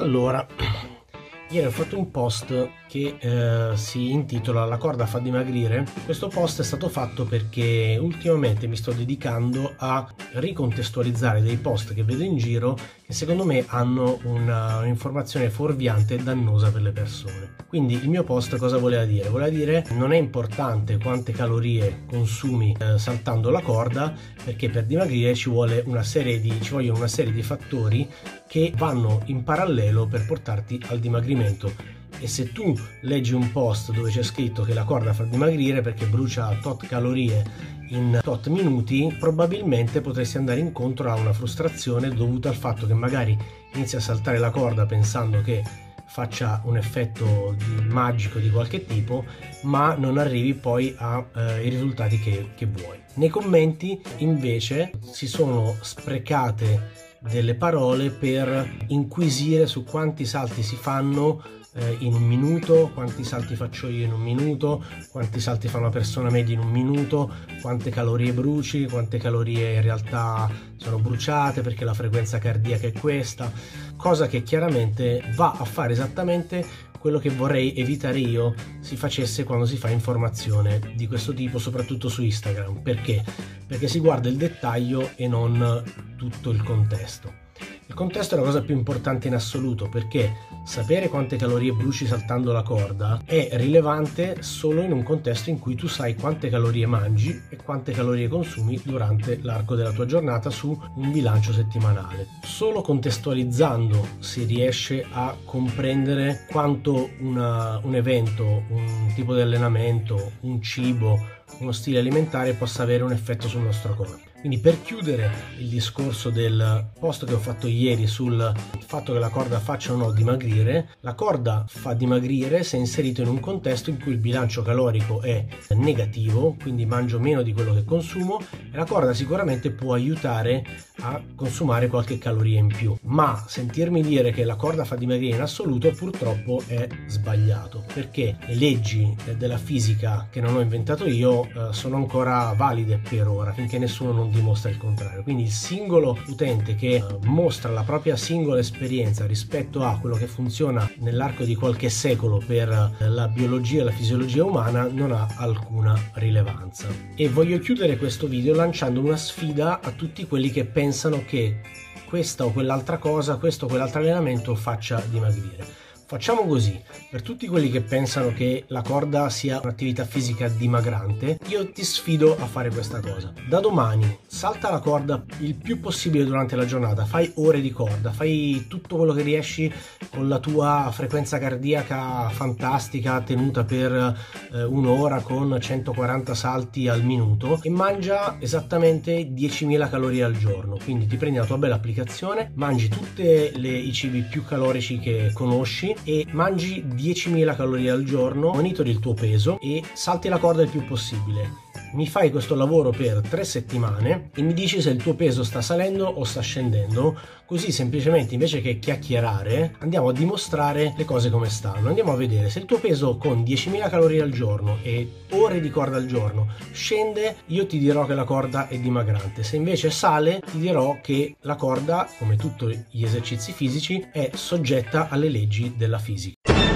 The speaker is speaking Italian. Allora, ieri ho fatto un post che si intitola "La corda fa dimagrire". Questo post è stato fatto perché ultimamente mi sto dedicando a ricontestualizzare dei post che vedo in giro che secondo me hanno un'informazione fuorviante e dannosa per le persone. Quindi il mio post cosa voleva dire? Voleva dire: non è importante quante calorie consumi saltando la corda, perché per dimagrire ci vogliono una serie di fattori che vanno in parallelo per portarti al dimagrimento. E se tu leggi un post dove c'è scritto che la corda fa dimagrire perché brucia tot calorie in tot minuti, probabilmente potresti andare incontro a una frustrazione dovuta al fatto che magari inizi a saltare la corda pensando che faccia un effetto magico di qualche tipo, ma non arrivi poi ai risultati che vuoi. Nei commenti invece si sono sprecate delle parole per inquisire su quanti salti si fanno in un minuto, quanti salti faccio io in un minuto, quanti salti fa una persona media in un minuto, quante calorie bruci, quante calorie in realtà sono bruciate, perché la frequenza cardiaca è questa, cosa che chiaramente va a fare esattamente quello che vorrei evitare io si facesse quando si fa informazione di questo tipo, soprattutto su Instagram. Perché? Perché si guarda il dettaglio e non tutto il contesto. Il contesto è la cosa più importante in assoluto, perché sapere quante calorie bruci saltando la corda è rilevante solo in un contesto in cui tu sai quante calorie mangi e quante calorie consumi durante l'arco della tua giornata su un bilancio settimanale. Solo contestualizzando si riesce a comprendere quanto un evento, un tipo di allenamento, un cibo, uno stile alimentare possa avere un effetto sul nostro corpo. Quindi, per chiudere il discorso del post che ho fatto ieri sul fatto che la corda faccia o no dimagrire, la corda fa dimagrire se inserito in un contesto in cui il bilancio calorico è negativo, quindi mangio meno di quello che consumo, e la corda sicuramente può aiutare a consumare qualche caloria in più. Ma sentirmi dire che la corda fa dimagrire in assoluto purtroppo è sbagliato, perché le leggi della fisica che non ho inventato io sono ancora valide per ora, finché nessuno non dimostra il contrario. Quindi il singolo utente che mostra la propria singola esperienza rispetto a quello che funziona nell'arco di qualche secolo per la biologia e la fisiologia umana non ha alcuna rilevanza. E voglio chiudere questo video lanciando una sfida a tutti quelli che pensano che questa o quell'altra cosa, questo o quell'altro allenamento faccia dimagrire. Facciamo così: per tutti quelli che pensano che la corda sia un'attività fisica dimagrante, io ti sfido a fare questa cosa. Da domani salta la corda il più possibile durante la giornata, fai ore di corda, fai tutto quello che riesci con la tua frequenza cardiaca fantastica tenuta per un'ora con 140 salti al minuto, e mangia esattamente 10.000 calorie al giorno. Quindi ti prendi la tua bella applicazione, mangi tutti i cibi più calorici che conosci e mangi 10.000 calorie al giorno, monitori il tuo peso e salti la corda il più possibile. Mi fai questo lavoro per 3 settimane e mi dici se il tuo peso sta salendo o sta scendendo, così semplicemente, invece che chiacchierare, andiamo a dimostrare le cose come stanno. Andiamo a vedere se il tuo peso con 10.000 calorie al giorno e ore di corda al giorno scende, io ti dirò che la corda è dimagrante. Se invece sale, ti dirò che la corda, come tutti gli esercizi fisici, è soggetta alle leggi della fisica.